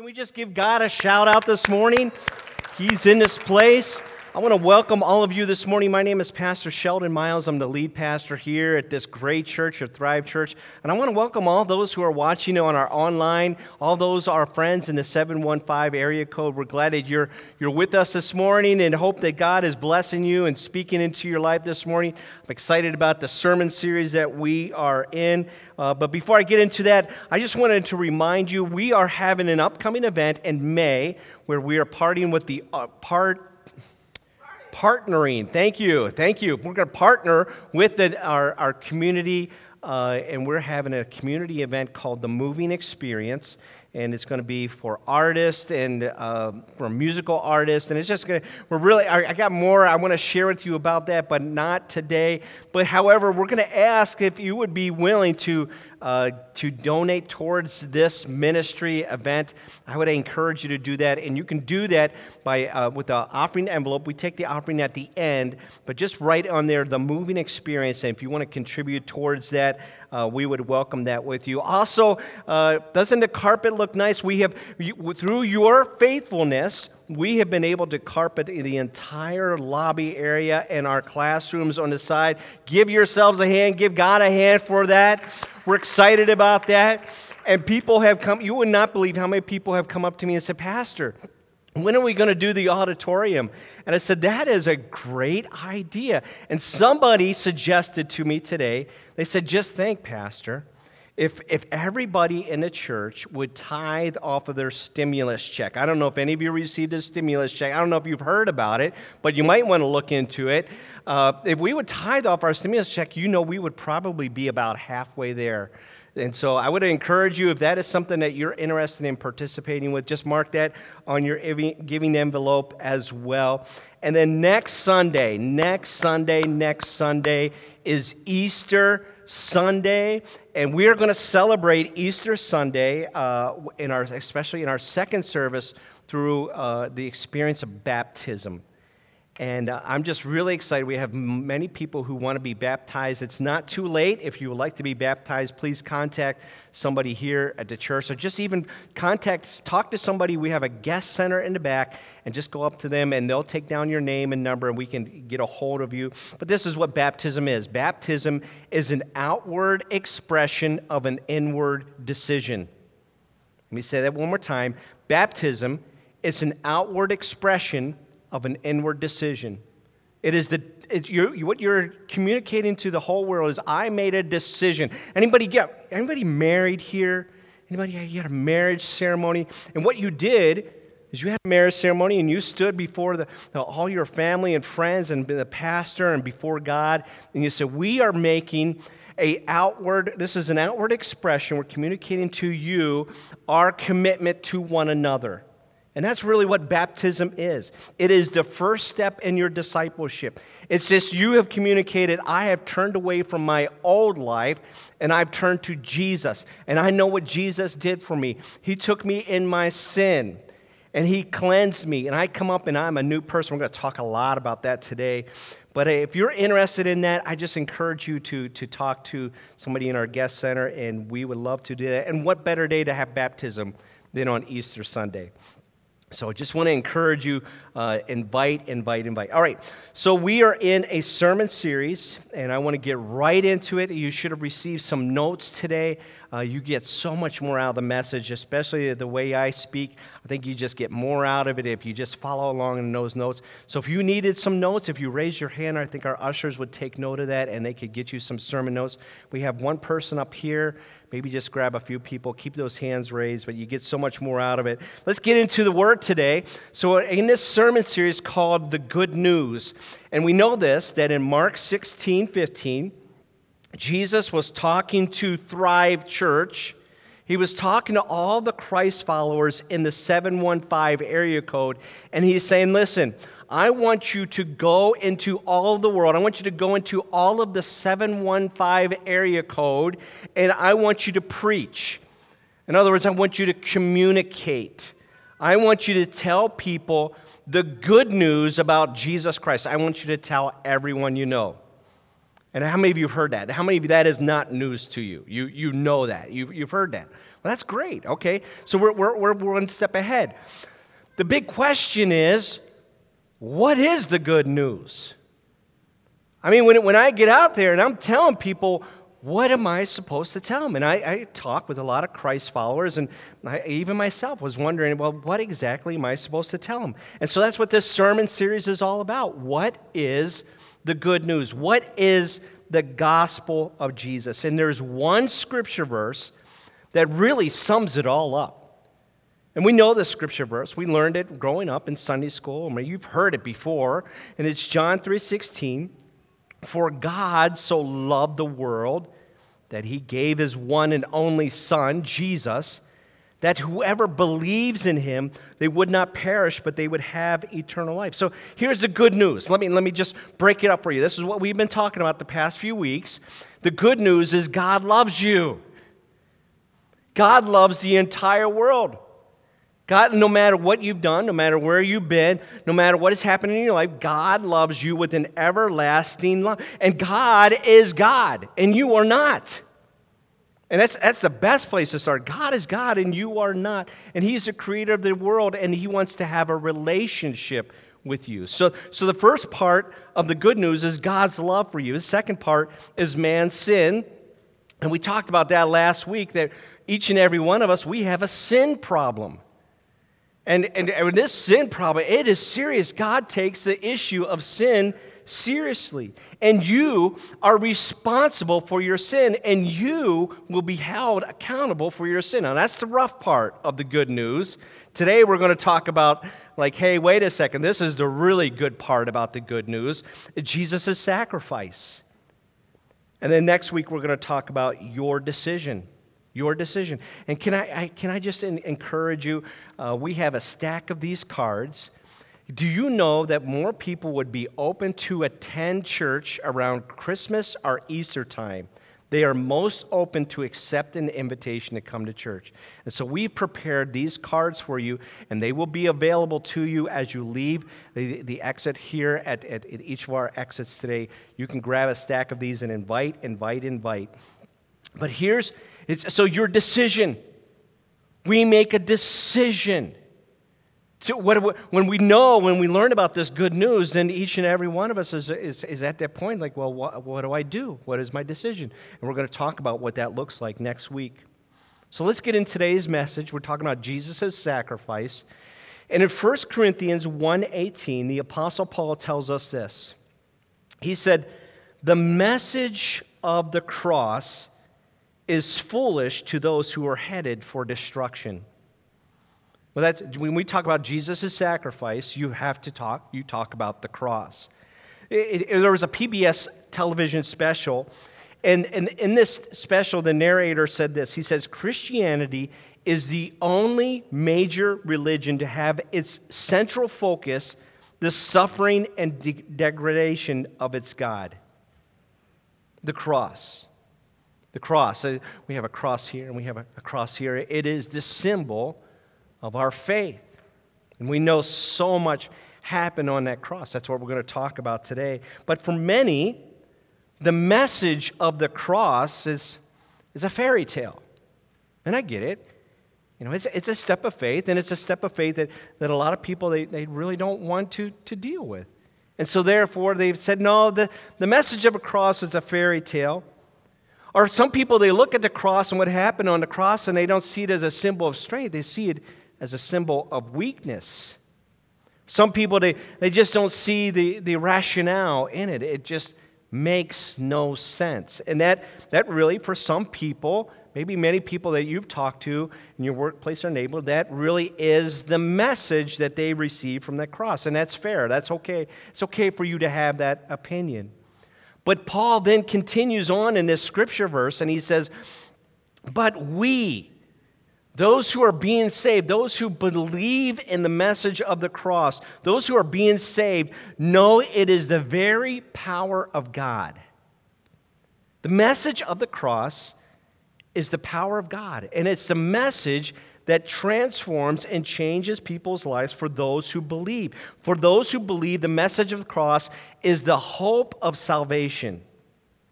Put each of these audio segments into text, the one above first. Can we just give God a shout out this morning? He's in this place. I want to welcome all of you this morning. My name is Pastor Sheldon Miles. I'm the lead pastor here at this great church of Thrive Church. And I want to welcome all those who are watching on our online, all those are friends in the 715 area code. We're glad that you're with us this morning and hope that God is blessing you and speaking into your life this morning. I'm excited about the sermon series that we are in. But before I get into that, I just wanted to remind you, we are having an upcoming event in May where we are partnering with the partnering. Thank you. We're going to partner with our community, and we're having a community event called The Moving Experience, and it's going to be for artists and for musical artists, and it's just going to, I got more I want to share with you about that, but not today. But however, we're going to ask if you would be willing to donate towards this ministry event. I would encourage you to do that, and you can do that by with an offering envelope. We take the offering at the end, but just write on there The Moving Experience, and if you want to contribute towards that, we would welcome that with you. Also, doesn't the carpet look nice? Through your faithfulness, we have been able to carpet the entire lobby area and our classrooms on the side. Give yourselves a hand. Give God a hand for that. We're excited about that. And people have come. You would not believe how many people have come up to me and said, "Pastor, when are we going to do the auditorium?" And I said, "That is a great idea." And somebody suggested to me today, they said, "Just think, Pastor, if everybody in the church would tithe off of their stimulus check." I don't know if any of you received a stimulus check. I don't know if you've heard about it, but you might want to look into it. If we would tithe off our stimulus check, we would probably be about halfway there. And so I would encourage you, if that is something that you're interested in participating with, just mark that on your giving envelope as well. And then next Sunday is Easter Sunday, and we are going to celebrate Easter Sunday, especially in our second service, through the experience of baptism. And I'm just really excited. We have many people who want to be baptized. It's not too late. If you would like to be baptized, please contact somebody here at the church, or just even talk to somebody. We have a guest center in the back, and just go up to them, and they'll take down your name and number, and we can get a hold of you. But this is what baptism is. Baptism is an outward expression of an inward decision. Let me say that one more time. Baptism is an outward expression of an inward decision. It is what you're communicating to the whole world is, I made a decision. Anybody married here? Anybody had a marriage ceremony? And what you did is you had a marriage ceremony, and you stood before all your family and friends and the pastor and before God, and you said, "We are making this is an outward expression. We're communicating to you our commitment to one another." And that's really what baptism is. It is the first step in your discipleship. It's this: you have communicated, I have turned away from my old life, and I've turned to Jesus. And I know what Jesus did for me. He took me in my sin, and He cleansed me. And I come up, and I'm a new person. We're going to talk a lot about that today. But if you're interested in that, I just encourage you to talk to somebody in our guest center, and we would love to do that. And what better day to have baptism than on Easter Sunday? So I just want to encourage you, invite. All right, so we are in a sermon series, and I want to get right into it. You should have received some notes today. You get so much more out of the message, especially the way I speak. I think you just get more out of it if you just follow along in those notes. So if you needed some notes, if you raise your hand, I think our ushers would take note of that, and they could get you some sermon notes. We have one person up here. Maybe just grab a few people. Keep those hands raised, but you get so much more out of it. Let's get into the Word today. So in this sermon series called The Good News, and we know this, that in Mark 16:15, Jesus was talking to Thrive Church. He was talking to all the Christ followers in the 715 area code, and he's saying, "Listen, I want you to go into all of the world. I want you to go into all of the 715 area code, and I want you to preach." In other words, I want you to communicate. I want you to tell people the good news about Jesus Christ. I want you to tell everyone you know. And how many of you have heard that? How many of you, that is not news to you? You know that. You've heard that. Well, that's great. Okay, so we're one step ahead. The big question is, what is the good news? I mean, when I get out there and I'm telling people, what am I supposed to tell them? And I talk with a lot of Christ followers, and I, even myself was wondering, well, what exactly am I supposed to tell them? And so that's what this sermon series is all about. What is the good news? What is the gospel of Jesus? And there's one scripture verse that really sums it all up. And we know the scripture verse. We learned it growing up in Sunday school. I mean, you've heard it before, and it's John 3:16. For God so loved the world that he gave his one and only Son, Jesus, that whoever believes in him, they would not perish, but they would have eternal life. So here's the good news. Let me just break it up for you. This is what we've been talking about the past few weeks. The good news is God loves you. God loves the entire world. God, no matter what you've done, no matter where you've been, no matter what has happened in your life, God loves you with an everlasting love. And God is God, and you are not. And that's the best place to start. God is God, and you are not. And he's the creator of the world, and he wants to have a relationship with you. So the first part of the good news is God's love for you. The second part is man's sin. And we talked about that last week, that each and every one of us, we have a sin problem. And this sin problem, it is serious. God takes the issue of sin seriously. And you are responsible for your sin, and you will be held accountable for your sin. Now, that's the rough part of the good news. Today, we're going to talk about, like, hey, wait a second. This is the really good part about the good news, Jesus' sacrifice. And then next week, we're going to talk about your decision. Your decision. And can I just encourage you, we have a stack of these cards. Do you know that more people would be open to attend church around Christmas or Easter time? They are most open to accept an invitation to come to church. And so we've prepared these cards for you, and they will be available to you as you leave the exit here at each of our exits today. You can grab a stack of these and invite. But so your decision. We make a decision. When we learn about this good news, then each and every one of us is at that point like, well, what do I do? What is my decision? And we're going to talk about what that looks like next week. So let's get in today's message. We're talking about Jesus' sacrifice. And in 1 Corinthians 1:18, the Apostle Paul tells us this. He said, the message of the cross is foolish to those who are headed for destruction. Well, that's when we talk about Jesus' sacrifice, you talk about the cross. There was a PBS television special, and in this special, the narrator said this. He says, Christianity is the only major religion to have its central focus, the suffering and degradation of its God. The cross. The cross. We have a cross here and we have a cross here. It is the symbol of our faith. And we know so much happened on that cross. That's what we're going to talk about today. But for many, the message of the cross is a fairy tale. And I get it. You know, it's a step of faith, and it's a step of faith that a lot of people, they really don't want to deal with. And so therefore, they've said, no, the message of a cross is a fairy tale. Or some people, they look at the cross and what happened on the cross, and they don't see it as a symbol of strength. They see it as a symbol of weakness. Some people, they just don't see the rationale in it. It just makes no sense. And that really, for some people, maybe many people that you've talked to in your workplace or neighborhood, that really is the message that they receive from the cross. And that's fair. That's okay. It's okay for you to have that opinion. But Paul then continues on in this scripture verse, and he says, but we, those who are being saved, those who believe in the message of the cross, those who are being saved, know it is the very power of God. The message of the cross is the power of God, and it's the message that transforms and changes people's lives for those who believe. For those who believe, the message of the cross is the hope of salvation.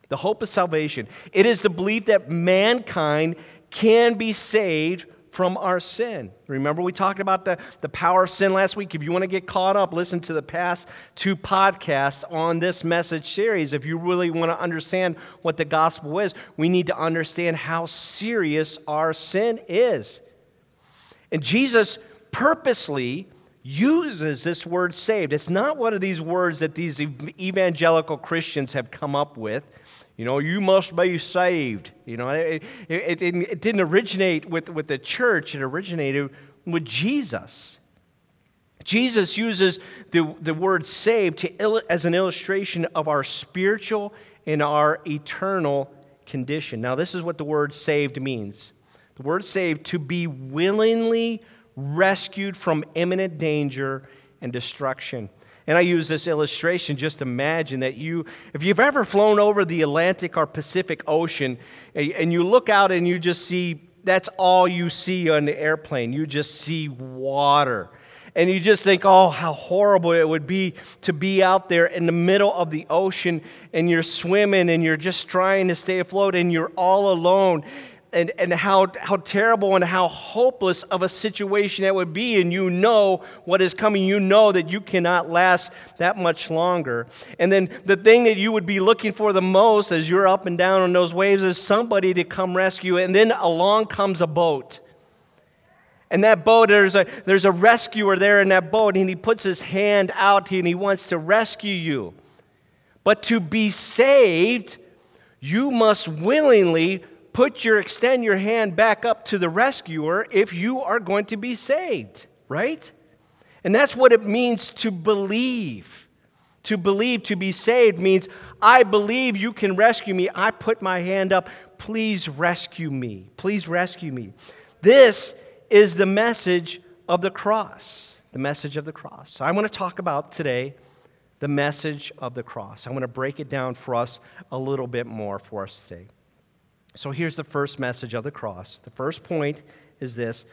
The hope of salvation. It is the belief that mankind can be saved from our sin. Remember we talked about the power of sin last week? If you want to get caught up, listen to the past two podcasts on this message series. If you really want to understand what the gospel is, we need to understand how serious our sin is. And Jesus purposely uses this word saved. It's not one of these words that these evangelical Christians have come up with. You know, you must be saved. You know, it didn't originate with the church. It originated with Jesus. Jesus uses the word saved as an illustration of our spiritual and our eternal condition. Now, this is what the word saved means. The word saved, to be willingly rescued from imminent danger and destruction. And I use this illustration, just imagine that if you've ever flown over the Atlantic or Pacific Ocean, and you look out and you just see, that's all you see on the airplane. You just see water. And you just think, oh, how horrible it would be to be out there in the middle of the ocean, and you're swimming, and you're just trying to stay afloat, and you're all alone. And how terrible and how hopeless of a situation that would be. And you know what is coming. You know that you cannot last that much longer. And then the thing that you would be looking for the most as you're up and down on those waves is somebody to come rescue. And then along comes a boat. And that boat, there's a rescuer there in that boat. And he puts his hand out and he wants to rescue you. But to be saved, you must willingly extend your hand back up to the rescuer if you are going to be saved, right? And that's what it means to believe. To believe, to be saved means, I believe you can rescue me. I put my hand up. Please rescue me. Please rescue me. This is the message of the cross. The message of the cross. So I want to talk about today the message of the cross. I want to break it down for us a little bit more for us today. So here's the first message of the cross. The first point is this,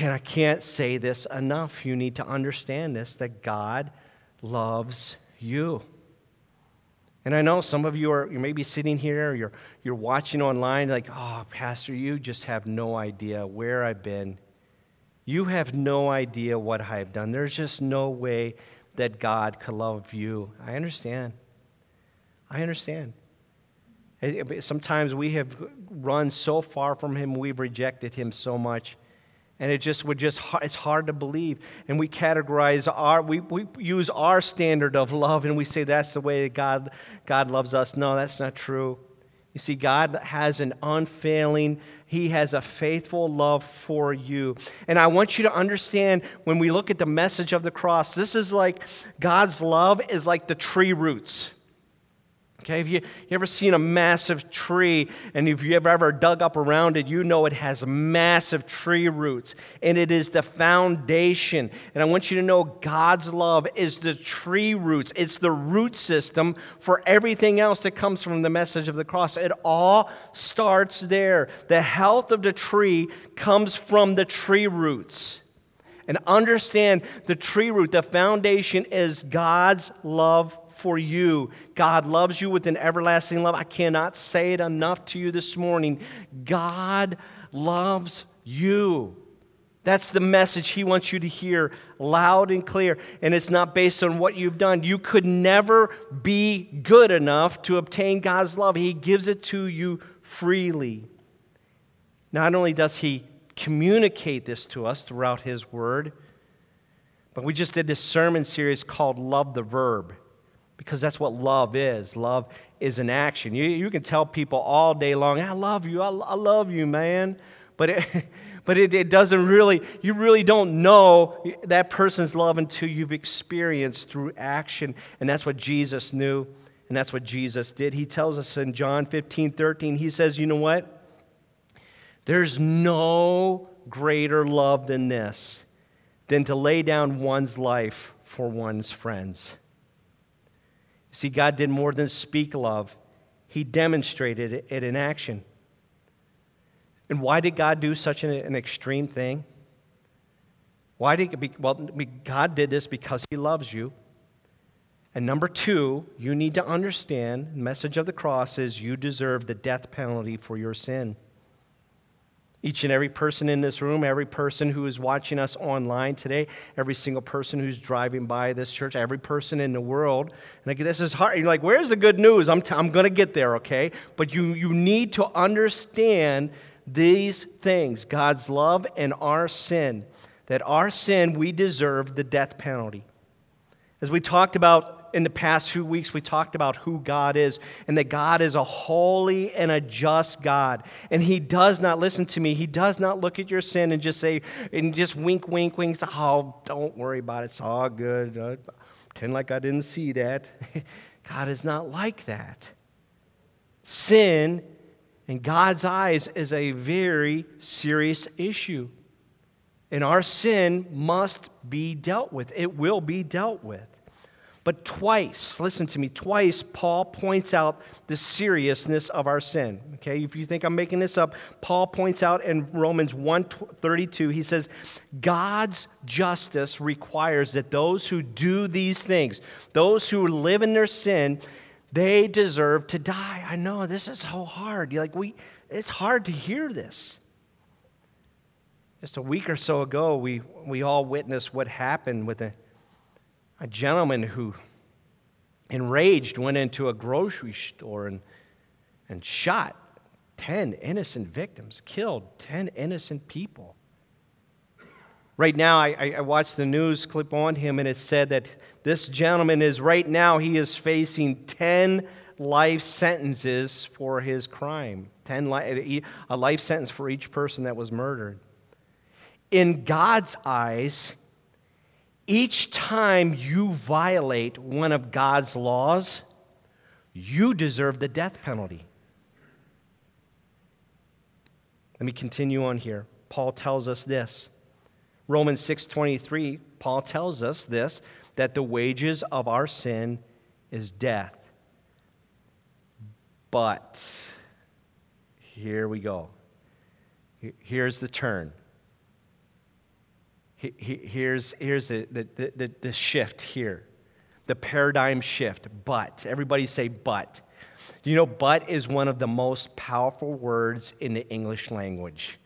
and I can't say this enough. You need to understand this, that God loves you. And I know some of you are maybe sitting here, or you're watching online, like, oh, Pastor, you just have no idea where I've been. You have no idea what I've done. There's just no way that God could love you. I understand. I understand. Sometimes we have run so far from Him, we've rejected Him so much, and it's hard to believe. And we categorize we use our standard of love, and we say that's the way that God loves us. No, that's not true. You see, God has an unfailing, He has a faithful love for you. And I want you to understand, when we look at the message of the cross, this is like, God's love is like the tree roots. Okay, have you ever seen a massive tree? And if you ever dug up around it, you know it has massive tree roots. And it is the foundation. And I want you to know God's love is the tree roots. It's the root system for everything else that comes from the message of the cross. It all starts there. The health of the tree comes from the tree roots. And understand the tree root, the foundation is God's love for you. God loves you with an everlasting love. I cannot say it enough to you this morning. God loves you. That's the message He wants you to hear loud and clear. And it's not based on what you've done. You could never be good enough to obtain God's love. He gives it to you freely. Not only does He communicate this to us throughout His Word, but we just did this sermon series called Love the Verb. Because that's what love is. Love is an action. You can tell people all day long, I love you, I love you, man. But it doesn't really, you really don't know that person's love until you've experienced through action. And that's what Jesus knew. And that's what Jesus did. He tells us in John 15:13, He says, you know what? There's no greater love than this, than to lay down one's life for one's friends. See, God did more than speak love. He demonstrated it in action. And why did God do such an extreme thing? Why did God did this because He loves you. And number two, you need to understand, the message of the cross is you deserve the death penalty for your sin. Each and every person in this room, every person who is watching us online today, every single person who's driving by this church, every person in the world. And like, this is hard. You're like, where's the good news? I'm going to get there, okay? But you need to understand these things, God's love and our sin. That our sin, we deserve the death penalty. As we talked about in the past few weeks, we talked about who God is, and that God is a holy and a just God. And He does not, listen to me, He does not look at your sin and just say, and just wink, wink, wink, oh, don't worry about it, it's all good. Pretend like I didn't see that. God is not like that. Sin, in God's eyes, is a very serious issue. And our sin must be dealt with. It will be dealt with. But twice, listen to me, twice Paul points out the seriousness of our sin. Okay, if you think I'm making this up, Paul points out in Romans 1:32, he says, God's justice requires that those who do these things, those who live in their sin, they deserve to die. I know, this is so hard. You're like, it's hard to hear this. Just a week or so ago, we all witnessed what happened with a gentleman who, enraged, went into a grocery store and shot 10 innocent victims, killed 10 innocent people. Right now, I watched the news clip on him, and it said that this gentleman is, right now, he is facing 10 life sentences for his crime, a life sentence for each person that was murdered. In God's eyes, each time you violate one of God's laws, you deserve the death penalty. Let me continue on here. Paul tells us this. Romans 6:23, Paul tells us this, that the wages of our sin is death. But, here we go. Here's the turn. Here's the shift here, the paradigm shift, but. Everybody say but. You know, but is one of the most powerful words in the English language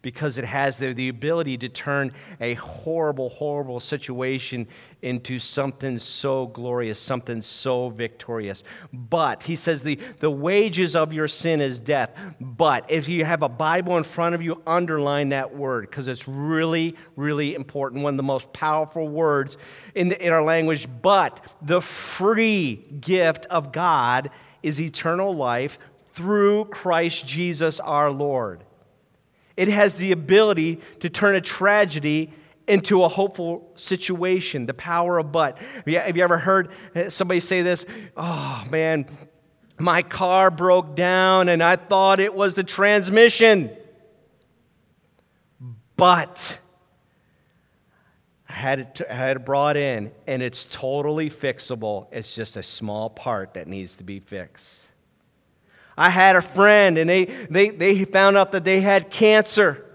because it has the ability to turn a horrible, horrible situation into something so glorious, something so victorious. But, he says, the wages of your sin is death. But, if you have a Bible in front of you, underline that word, because it's really, really important, one of the most powerful words in our language. But, the free gift of God is eternal life through Christ Jesus our Lord. It has the ability to turn a tragedy into a hopeful situation, the power of but. Have you ever heard somebody say this? Oh, man, my car broke down and I thought it was the transmission. But I had it brought in and it's totally fixable. It's just a small part that needs to be fixed. I had a friend, and they found out that they had cancer.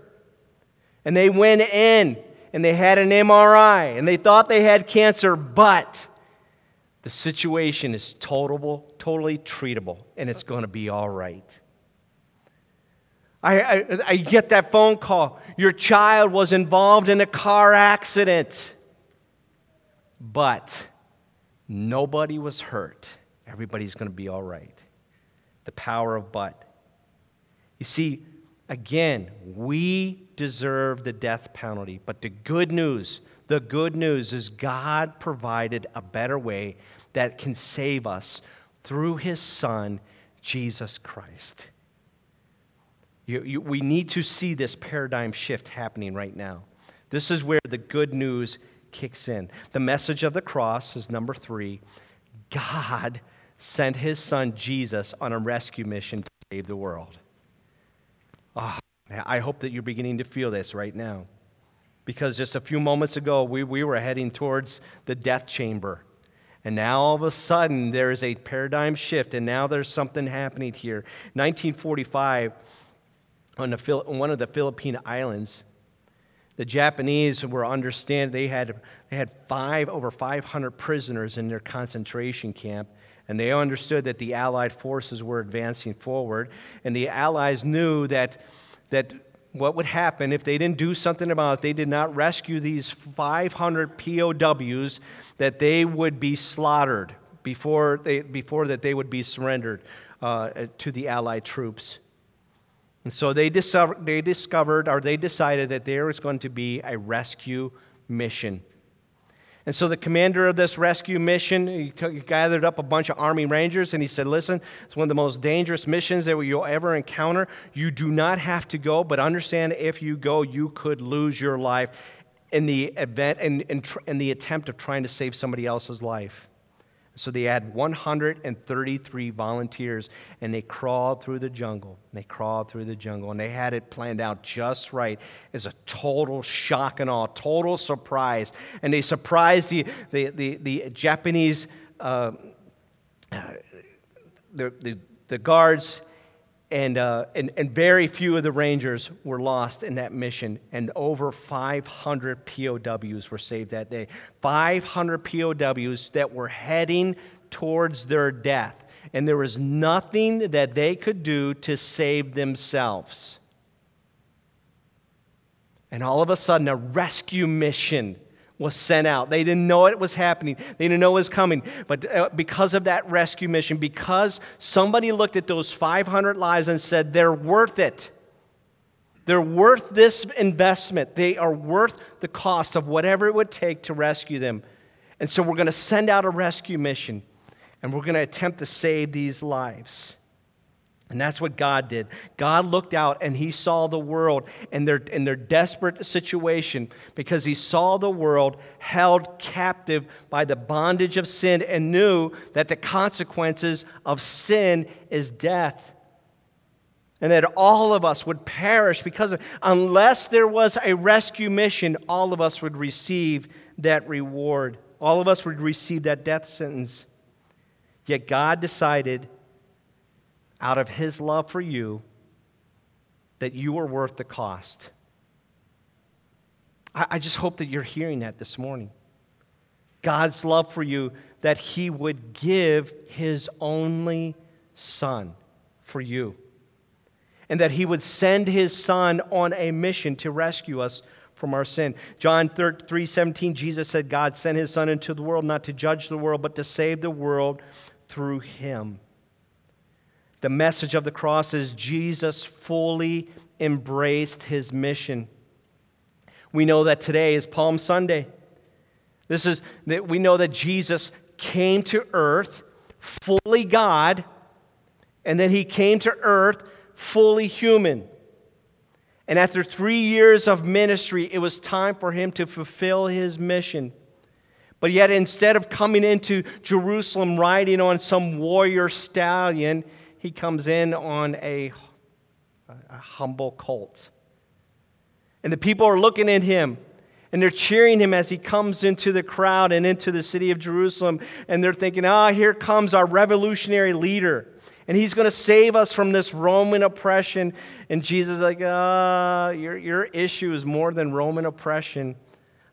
And they went in, and they had an MRI, and they thought they had cancer, but the situation is totally treatable, and it's going to be all right. I get that phone call. Your child was involved in a car accident, but nobody was hurt. Everybody's going to be all right. The power of but. You see, again, we deserve the death penalty, but the good news is God provided a better way that can save us through His Son, Jesus Christ. We need to see this paradigm shift happening right now. This is where the good news kicks in. The message of the cross is number 3. God sent His Son, Jesus, on a rescue mission to save the world. Oh, man, I hope that you're beginning to feel this right now. Because just a few moments ago, we were heading towards the death chamber. And now all of a sudden, there is a paradigm shift, and now there's something happening here. 1945, on one of the Philippine islands, the Japanese were they had over 500 prisoners in their concentration camp. And they understood that the Allied forces were advancing forward. And the Allies knew that what would happen if they didn't do something about it, they did not rescue these 500 POWs, that they would be slaughtered before they would be surrendered to the Allied troops. And so they decided that there was going to be a rescue mission. And so the commander of this rescue mission, he gathered up a bunch of Army Rangers, and he said, listen, it's one of the most dangerous missions that you'll ever encounter. You do not have to go, but understand if you go, you could lose your life in the event, in the attempt of trying to save somebody else's life. So they had 133 volunteers, and they crawled through the jungle. And they had it planned out just right. It's a total shock and awe, total surprise. And they surprised the Japanese the guards, and very few of the Rangers were lost in that mission, and over 500 POWs were saved that day. 500 POWs that were heading towards their death, and there was nothing that they could do to save themselves. And all of a sudden, a rescue mission was sent out. They didn't know it was happening. They didn't know it was coming. But because of that rescue mission, because somebody looked at those 500 lives and said, they're worth it. They're worth this investment. They are worth the cost of whatever it would take to rescue them. And so we're going to send out a rescue mission, and we're going to attempt to save these lives. And that's what God did. God looked out, and he saw the world and their desperate situation, because he saw the world held captive by the bondage of sin and knew that the consequences of sin is death, and that all of us would perish because of it. Unless there was a rescue mission, all of us would receive that reward. All of us would receive that death sentence. Yet God decided, out of his love for you, that you are worth the cost. I just hope that you're hearing that this morning. God's love for you, that he would give his only son for you, and that he would send his son on a mission to rescue us from our sin. John 3:17, Jesus said, God sent his son into the world, not to judge the world, but to save the world through him. The message of the cross is Jesus fully embraced his mission. We know that today is Palm Sunday. We know that Jesus came to earth fully God, and then he came to earth fully human. And after 3 years of ministry, it was time for him to fulfill his mission. But yet, instead of coming into Jerusalem riding on some warrior stallion, he comes in on a humble colt. And the people are looking at him, and they're cheering him as he comes into the crowd and into the city of Jerusalem. And they're thinking, here comes our revolutionary leader, and he's going to save us from this Roman oppression. And Jesus is like, your issue is more than Roman oppression.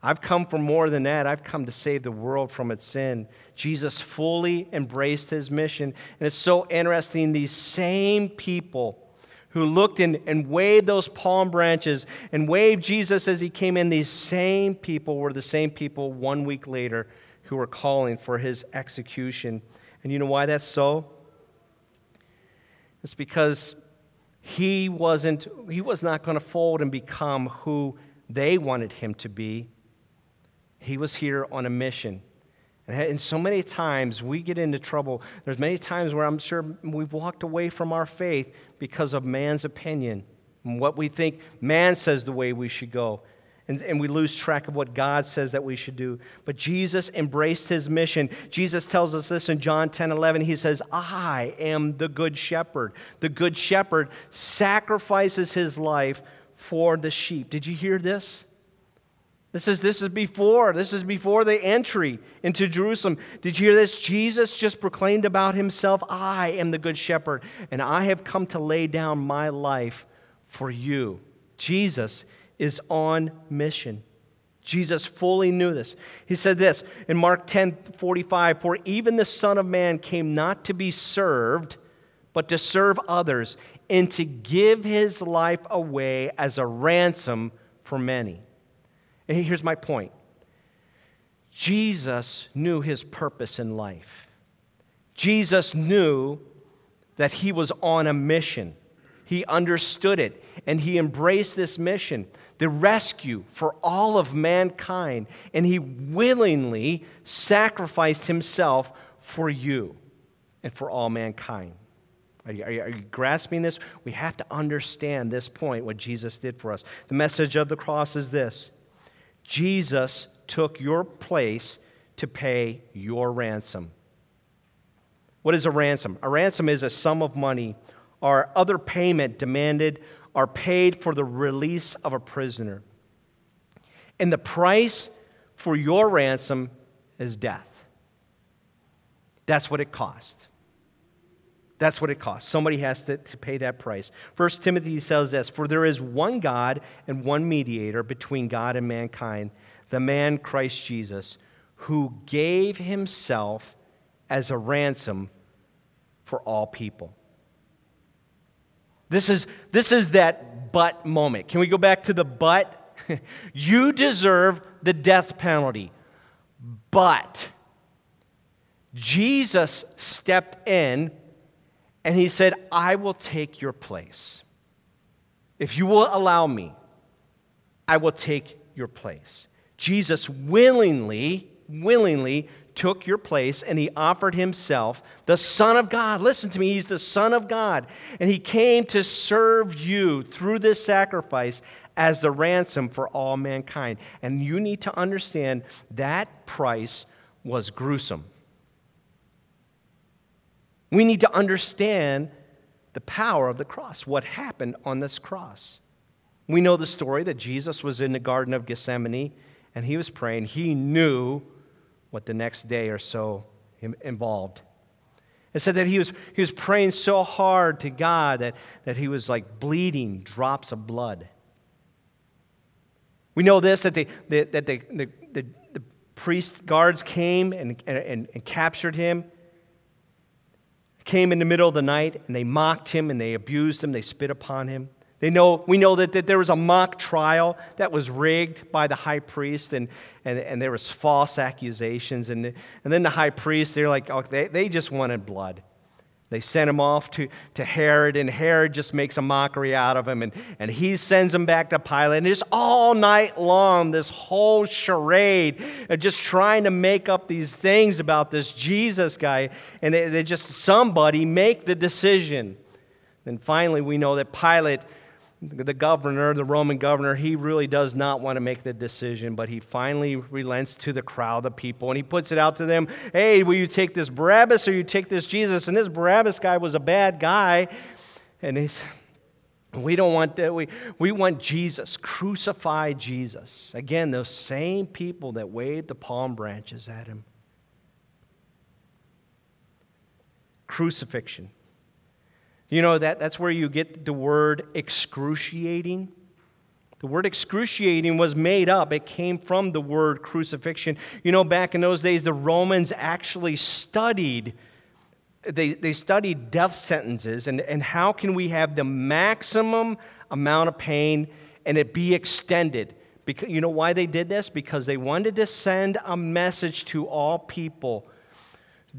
I've come for more than that. I've come to save the world from its sin. Jesus fully embraced his mission. And it's so interesting, these same people who looked and waved those palm branches and waved Jesus as he came in, these same people were the same people 1 week later who were calling for his execution. And you know why that's so? It's because he was not going to fold and become who they wanted him to be. He was here on a mission. And so many times we get into trouble. There's many times where I'm sure we've walked away from our faith because of man's opinion and what we think man says the way we should go. And we lose track of what God says that we should do. But Jesus embraced his mission. Jesus tells us this in John 10:11. He says, I am the good shepherd. The good shepherd sacrifices his life for the sheep. Did you hear this? This is before the entry into Jerusalem. Did you hear this? Jesus just proclaimed about himself, I am the good shepherd, and I have come to lay down my life for you. Jesus is on mission. Jesus fully knew this. He said this in Mark 10:45, for even the Son of Man came not to be served, but to serve others and to give his life away as a ransom for many. And here's my point. Jesus knew his purpose in life. Jesus knew that he was on a mission. He understood it, and he embraced this mission, the rescue for all of mankind, and he willingly sacrificed himself for you and for all mankind. Are you grasping this? We have to understand this point, what Jesus did for us. The message of the cross is this: Jesus took your place to pay your ransom. What is a ransom? A ransom is a sum of money or other payment demanded or paid for the release of a prisoner. And the price for your ransom is death. That's what it cost. That's what it costs. Somebody has to pay that price. 1 Timothy says this: for there is one God and one mediator between God and mankind, the man Christ Jesus, who gave himself as a ransom for all people. This is that but moment. Can we go back to the but? You deserve the death penalty, but Jesus stepped in and he said, I will take your place. If you will allow me, I will take your place. Jesus willingly took your place, and he offered himself, the Son of God. Listen to me, he's the Son of God. And he came to serve you through this sacrifice as the ransom for all mankind. And you need to understand that price was gruesome. We need to understand the power of the cross, what happened on this cross. We know the story that Jesus was in the Garden of Gethsemane, and he was praying. He knew what the next day or so involved. It said that he was praying so hard to God that he was like bleeding drops of blood. We know this, that the priest guards came and captured him, came in the middle of the night, and they mocked him, and they abused him, they spit upon him. We know that there was a mock trial that was rigged by the high priest, and there was false accusations. And then the high priest, they're like, oh, they just wanted blood. They sent him off to Herod, and Herod just makes a mockery out of him, and he sends him back to Pilate. And it's all night long, this whole charade of just trying to make up these things about this Jesus guy, and they just, somebody make the decision. Then finally, we know that Pilate, the governor, the Roman governor, he really does not want to make the decision, but he finally relents to the crowd, the people, and he puts it out to them, hey, will you take this Barabbas or you take this Jesus? And this Barabbas guy was a bad guy, and he said, we don't want that. We want Jesus. Crucify Jesus. Again, those same people that waved the palm branches at him. Crucifixion. You know, that's where you get the word excruciating. The word excruciating was made up. It came from the word crucifixion. You know, back in those days, the Romans actually studied, they studied death sentences and how can we have the maximum amount of pain and it be extended. Because, you know why they did this? Because they wanted to send a message to all people.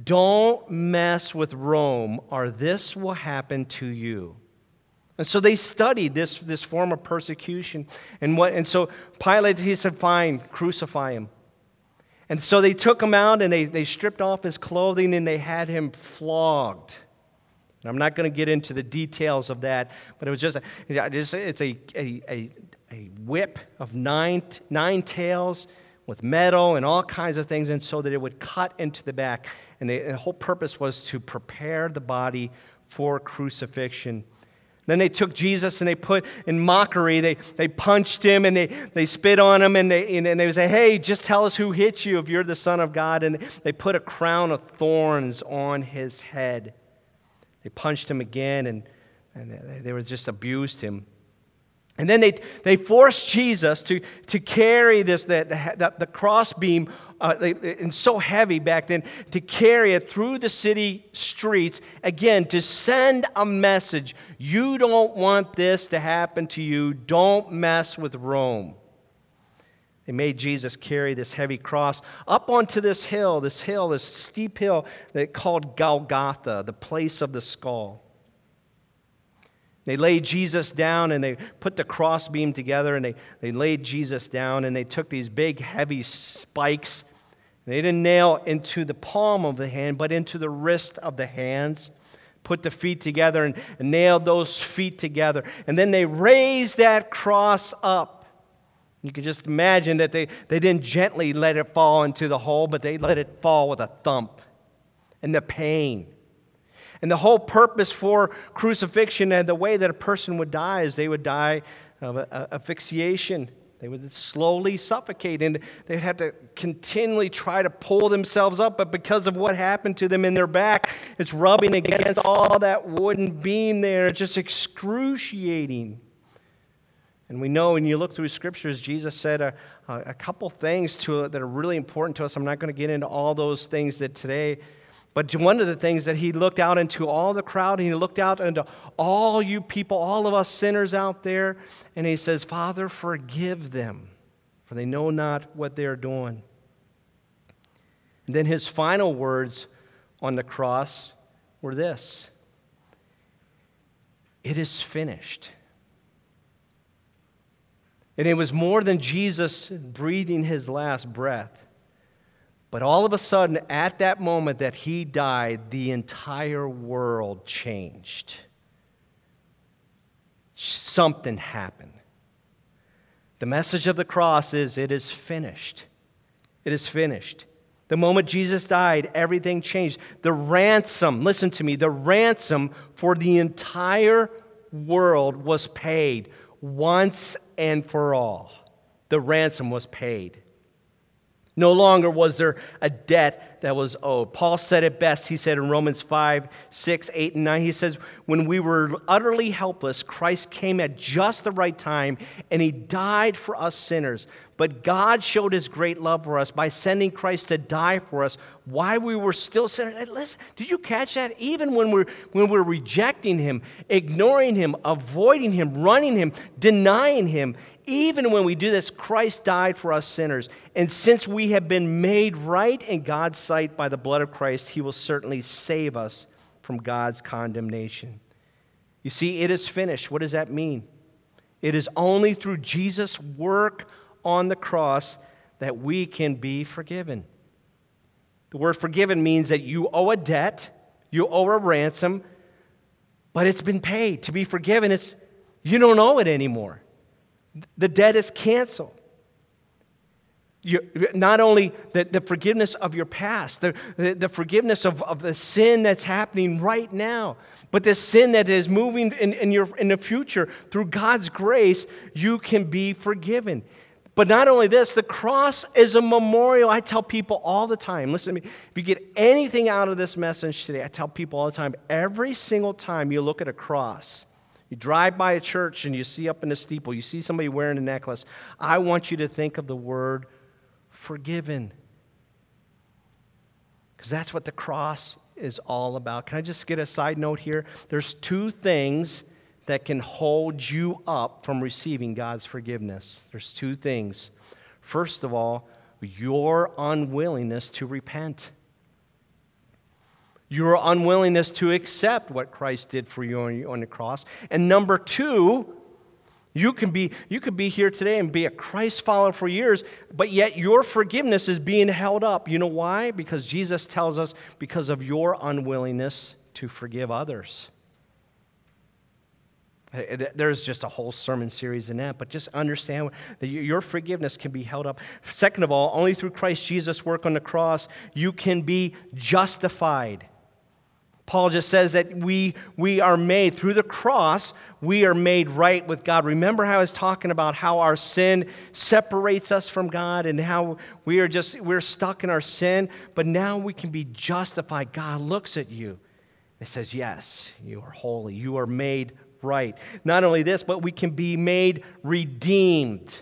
Don't mess with Rome, or this will happen to you. And so they studied this form of persecution. And so Pilate, he said, fine, crucify him. And so they took him out, and they stripped off his clothing, and they had him flogged. And I'm not going to get into the details of that, but it was just a whip of nine tails with metal and all kinds of things, and so that it would cut into the back. And the whole purpose was to prepare the body for crucifixion. Then they took Jesus and they put in mockery, they punched him and they spit on him and they would say, hey, just tell us who hit you if you're the Son of God. And they put a crown of thorns on his head. They punched him again and they just abused him. And then they forced Jesus to carry this, the crossbeam, and so heavy back then, to carry it through the city streets, again, to send a message. You don't want this to happen to you. Don't mess with Rome. They made Jesus carry this heavy cross up onto this steep hill that called Golgotha, the place of the skull. They laid Jesus down, and they put the crossbeam together, and they laid Jesus down, and they took these big, heavy spikes. They didn't nail into the palm of the hand, but into the wrist of the hands. Put the feet together and nailed those feet together. And then they raised that cross up. You can just imagine that they didn't gently let it fall into the hole, but they let it fall with a thump and the pain. And the whole purpose for crucifixion and the way that a person would die is they would die of asphyxiation. They would slowly suffocate, and they'd have to continually try to pull themselves up, but because of what happened to them in their back, it's rubbing against all that wooden beam there. It's just excruciating. And we know when you look through Scriptures, Jesus said a couple things that are really important to us. I'm not going to get into all those things today. But one of the things that he looked out into all the crowd, and he looked out into all you people, all of us sinners out there, and he says, Father, forgive them, for they know not what they are doing. And then his final words on the cross were this: it is finished. And it was more than Jesus breathing his last breath. But all of a sudden, at that moment that he died, the entire world changed. Something happened. The message of the cross is, it is finished. It is finished. The moment Jesus died, everything changed. The ransom, listen to me, the ransom for the entire world was paid once and for all. The ransom was paid. No longer was there a debt that was owed. Paul said it best. He said in Romans 5, 6, 8, and 9, he says, when we were utterly helpless, Christ came at just the right time, and he died for us sinners. But God showed his great love for us by sending Christ to die for us while we were still sinners. Listen, did you catch that? Even when we're rejecting him, ignoring him, avoiding him, running him, denying him, even when we do this, Christ died for us sinners. And since we have been made right in God's sight by the blood of Christ, he will certainly save us from God's condemnation. You see, it is finished. What does that mean? It is only through Jesus' work on the cross that we can be forgiven. The word forgiven means that you owe a debt, you owe a ransom, but it's been paid. To be forgiven, it's you don't owe it anymore. The debt is canceled. Not only the forgiveness of your past, the forgiveness of the sin that's happening right now, but the sin that is moving in the future, through God's grace, you can be forgiven. But not only this, the cross is a memorial. I tell people all the time, listen to me, if you get anything out of this message today, I tell people all the time, every single time you look at a cross, you drive by a church and you see up in the steeple, you see somebody wearing a necklace, I want you to think of the word forgiven. Because that's what the cross is all about. Can I just get a side note here? There's two things that can hold you up from receiving God's forgiveness. There's two things. First of all, your unwillingness to repent. Your unwillingness to accept what Christ did for you on the cross. And number two, you could be here today and be a Christ follower for years, but yet your forgiveness is being held up. You know why? Because Jesus tells us, because of your unwillingness to forgive others. There's just a whole sermon series in that, but just understand that your forgiveness can be held up. Second of all, only through Christ Jesus' work on the cross, you can be justified. Paul just says that we are made, through the cross, we are made right with God. Remember how I was talking about how our sin separates us from God and how we're stuck in our sin, but now we can be justified. God looks at you and says, yes, you are holy. You are made right. Not only this, but we can be made redeemed.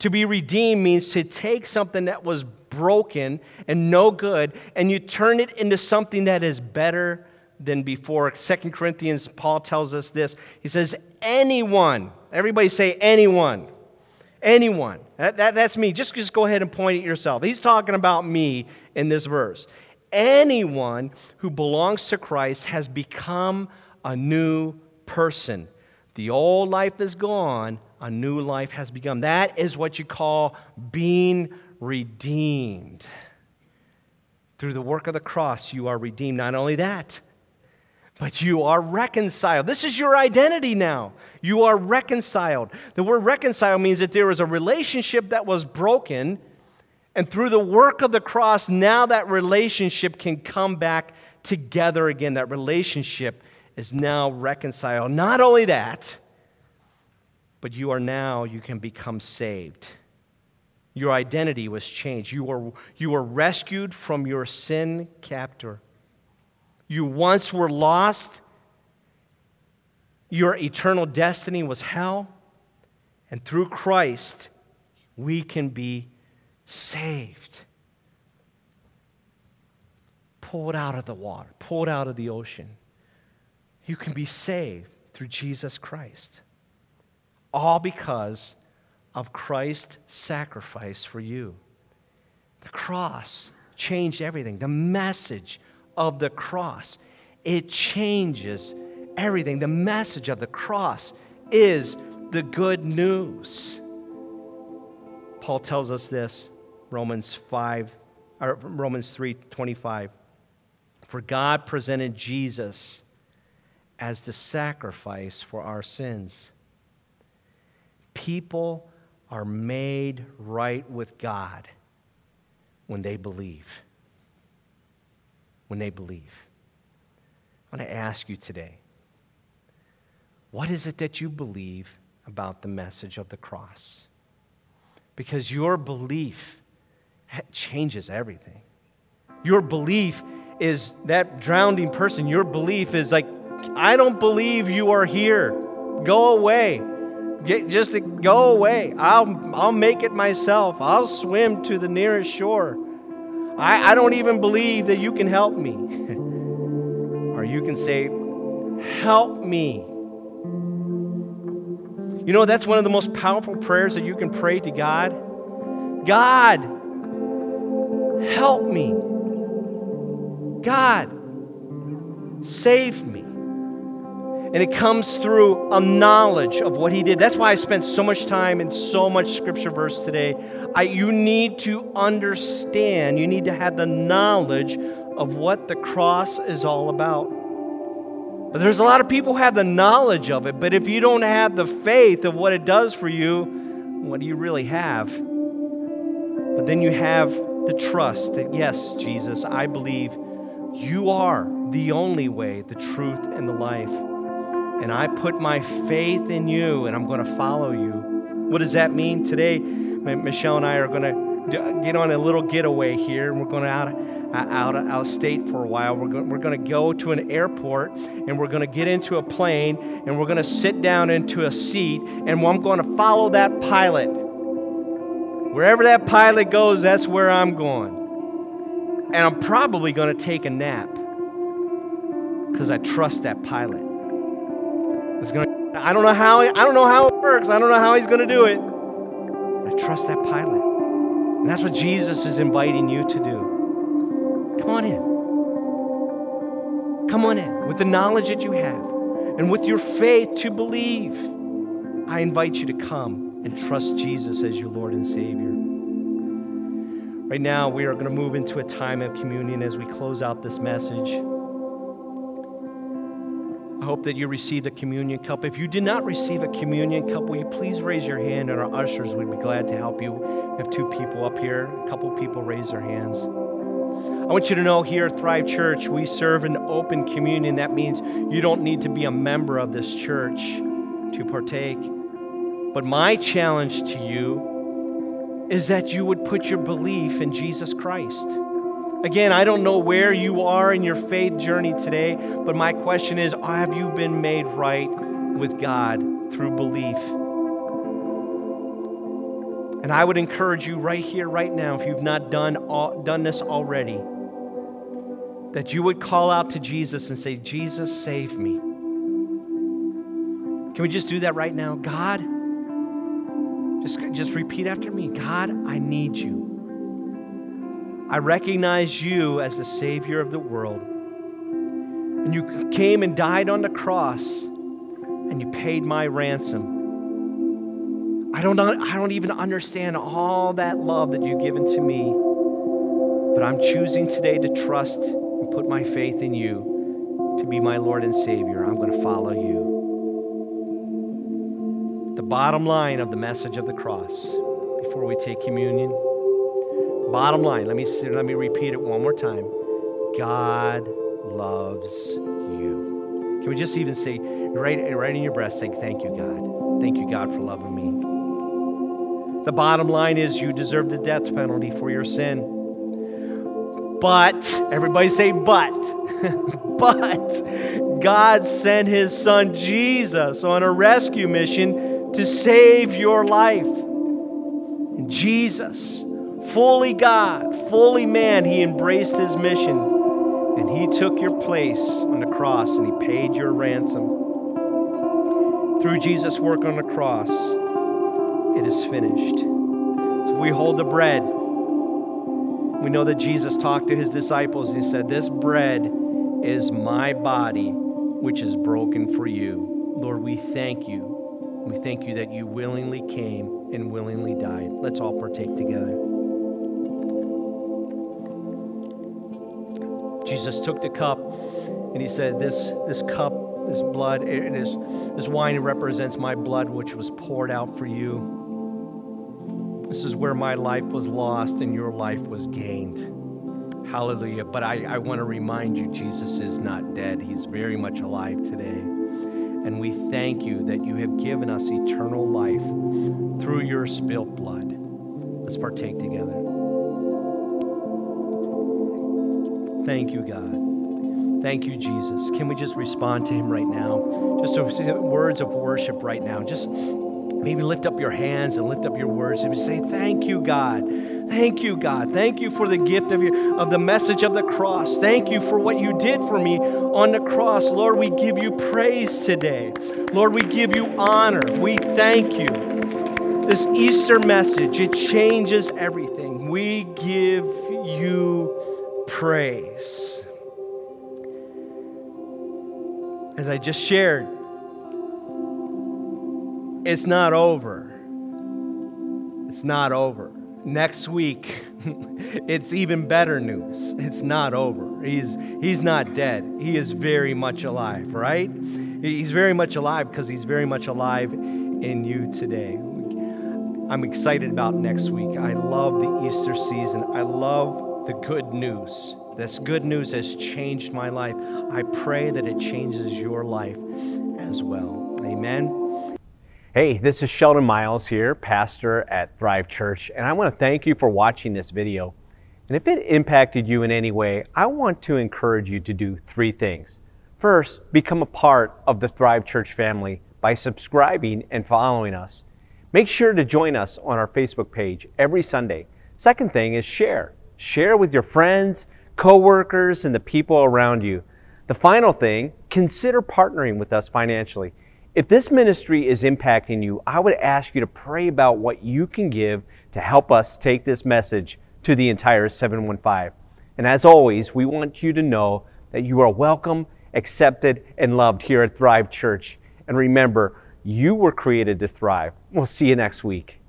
To be redeemed means to take something that was broken and no good, and you turn it into something that is better than before. 2 Corinthians, Paul tells us this. He says, anyone, everybody say anyone. Anyone. That's me. Just go ahead and point at yourself. He's talking about me in this verse. Anyone who belongs to Christ has become a new person. The old life is gone. A new life has begun. That is what you call being redeemed. Through the work of the cross, you are redeemed. Not only that, but you are reconciled. This is your identity now. You are reconciled. The word reconciled means that there was a relationship that was broken, and through the work of the cross, now that relationship can come back together again. That relationship is now reconciled. Not only that, but you are now, you can become saved. Your identity was changed. You were rescued from your sin captor. You once were lost. Your eternal destiny was hell. And through Christ, we can be saved. Pulled out of the water, pulled out of the ocean. You can be saved through Jesus Christ. All because of Christ's sacrifice for you. The cross changed everything. The message of the cross, it changes everything. The message of the cross is the good news. Paul tells us this, Romans 3:25. For God presented Jesus as the sacrifice for our sins. People are made right with God when they believe. When they believe. I want to ask you today, what is it that you believe about the message of the cross? Because your belief changes everything. Your belief is that drowning person. Your belief is like, I don't believe you are here. Go away. Just go away. I'll make it myself. I'll swim to the nearest shore. I don't even believe that you can help me. Or you can say, help me. You know, that's one of the most powerful prayers that you can pray to God. God, help me. God, save me. And it comes through a knowledge of what He did. That's why I spent so much time in so much scripture verse today. You need to understand, you need to have the knowledge of what the cross is all about. But there's a lot of people who have the knowledge of it, but if you don't have the faith of what it does for you, what do you really have? But then you have the trust that, yes, Jesus, I believe you are the only way, the truth, and the life. And I put my faith in you, and I'm going to follow you. What does that mean? Today, Michelle and I are going to get on a little getaway here, and we're going out of state for a while. We're going to go to an airport, and we're going to get into a plane, and we're going to sit down into a seat, and I'm going to follow that pilot. Wherever that pilot goes, that's where I'm going. And I'm probably going to take a nap because I trust that pilot. I don't know how it works. I don't know how he's going to do it. I trust that pilot. And that's what Jesus is inviting you to do. Come on in. Come on in with the knowledge that you have and with your faith to believe. I invite you to come and trust Jesus as your Lord and Savior. Right now, we are going to move into a time of communion as we close out this message. I hope that you received a communion cup. If you did not receive a communion cup, will you please raise your hand, and our ushers would be glad to help you. We have two people up here. A couple people raise their hands. I want you to know here at Thrive Church, we serve an open communion. That means you don't need to be a member of this church to partake. But my challenge to you is that you would put your belief in Jesus Christ. Again, I don't know where you are in your faith journey today, but my question is, have you been made right with God through belief. And I would encourage you right here, right now, if you've not done this already, that you would call out to Jesus and say, Jesus, save me. Can we just do that right now? God, just repeat after me. God, I need you. I recognize you as the Savior of the world. And you came and died on the cross, and you paid my ransom. I don't even understand all that love that you've given to me, but I'm choosing today to trust and put my faith in you to be my Lord and Savior. I'm going to follow you. The bottom line of the message of the cross before we take communion. Bottom line, let me repeat it one more time. God loves you. Can we just even say, right in your breath, saying, thank you, God. Thank you, God, for loving me. The bottom line is you deserve the death penalty for your sin. But, everybody say but. But God sent his son Jesus on a rescue mission to save your life. Jesus, fully God, fully man, he embraced his mission. And he took your place on the cross and he paid your ransom. Through Jesus' work on the cross, it is finished. So we hold the bread. We know that Jesus talked to his disciples and he said, this bread is my body, which is broken for you. Lord, we thank you. We thank you that you willingly came and willingly died. Let's all partake together. Jesus took the cup and he said, this cup, this blood, and this wine represents my blood, which was poured out for you. This is where my life was lost and your life was gained. Hallelujah. But I want to remind you, Jesus is not dead. He's very much alive today. And we thank you that you have given us eternal life through your spilt blood. Let's partake together. Thank you, God. Thank you, Jesus. Can we just respond to him right now? Just words of worship right now. Just maybe lift up your hands and lift up your words and say, thank you, God. Thank you, God. Thank you for the gift of the message of the cross. Thank you for what you did for me on the cross. Lord, we give you praise today. Lord, we give you honor. We thank you. This Easter message, it changes everything. We give you praise. As I just shared, it's not over. It's not over. Next week, it's even better news. It's not over. He's not dead. He is very much alive, right? He's very much alive because he's very much alive in you today. I'm excited about next week. I love the Easter season. I love the good news. This good news has changed my life. I pray that it changes your life as well. Amen. Hey, this is Sheldon Miles here, pastor at Thrive Church, and I want to thank you for watching this video. And if it impacted you in any way, I want to encourage you to do three things. First, become a part of the Thrive Church family by subscribing and following us. Make sure to join us on our Facebook page every Sunday. Second thing is share. Share with your friends, coworkers, and the people around you. The final thing, consider partnering with us financially. If this ministry is impacting you, I would ask you to pray about what you can give to help us take this message to the entire 715. And as always, we want you to know that you are welcome, accepted, and loved here at Thrive Church. And remember, you were created to thrive. We'll see you next week.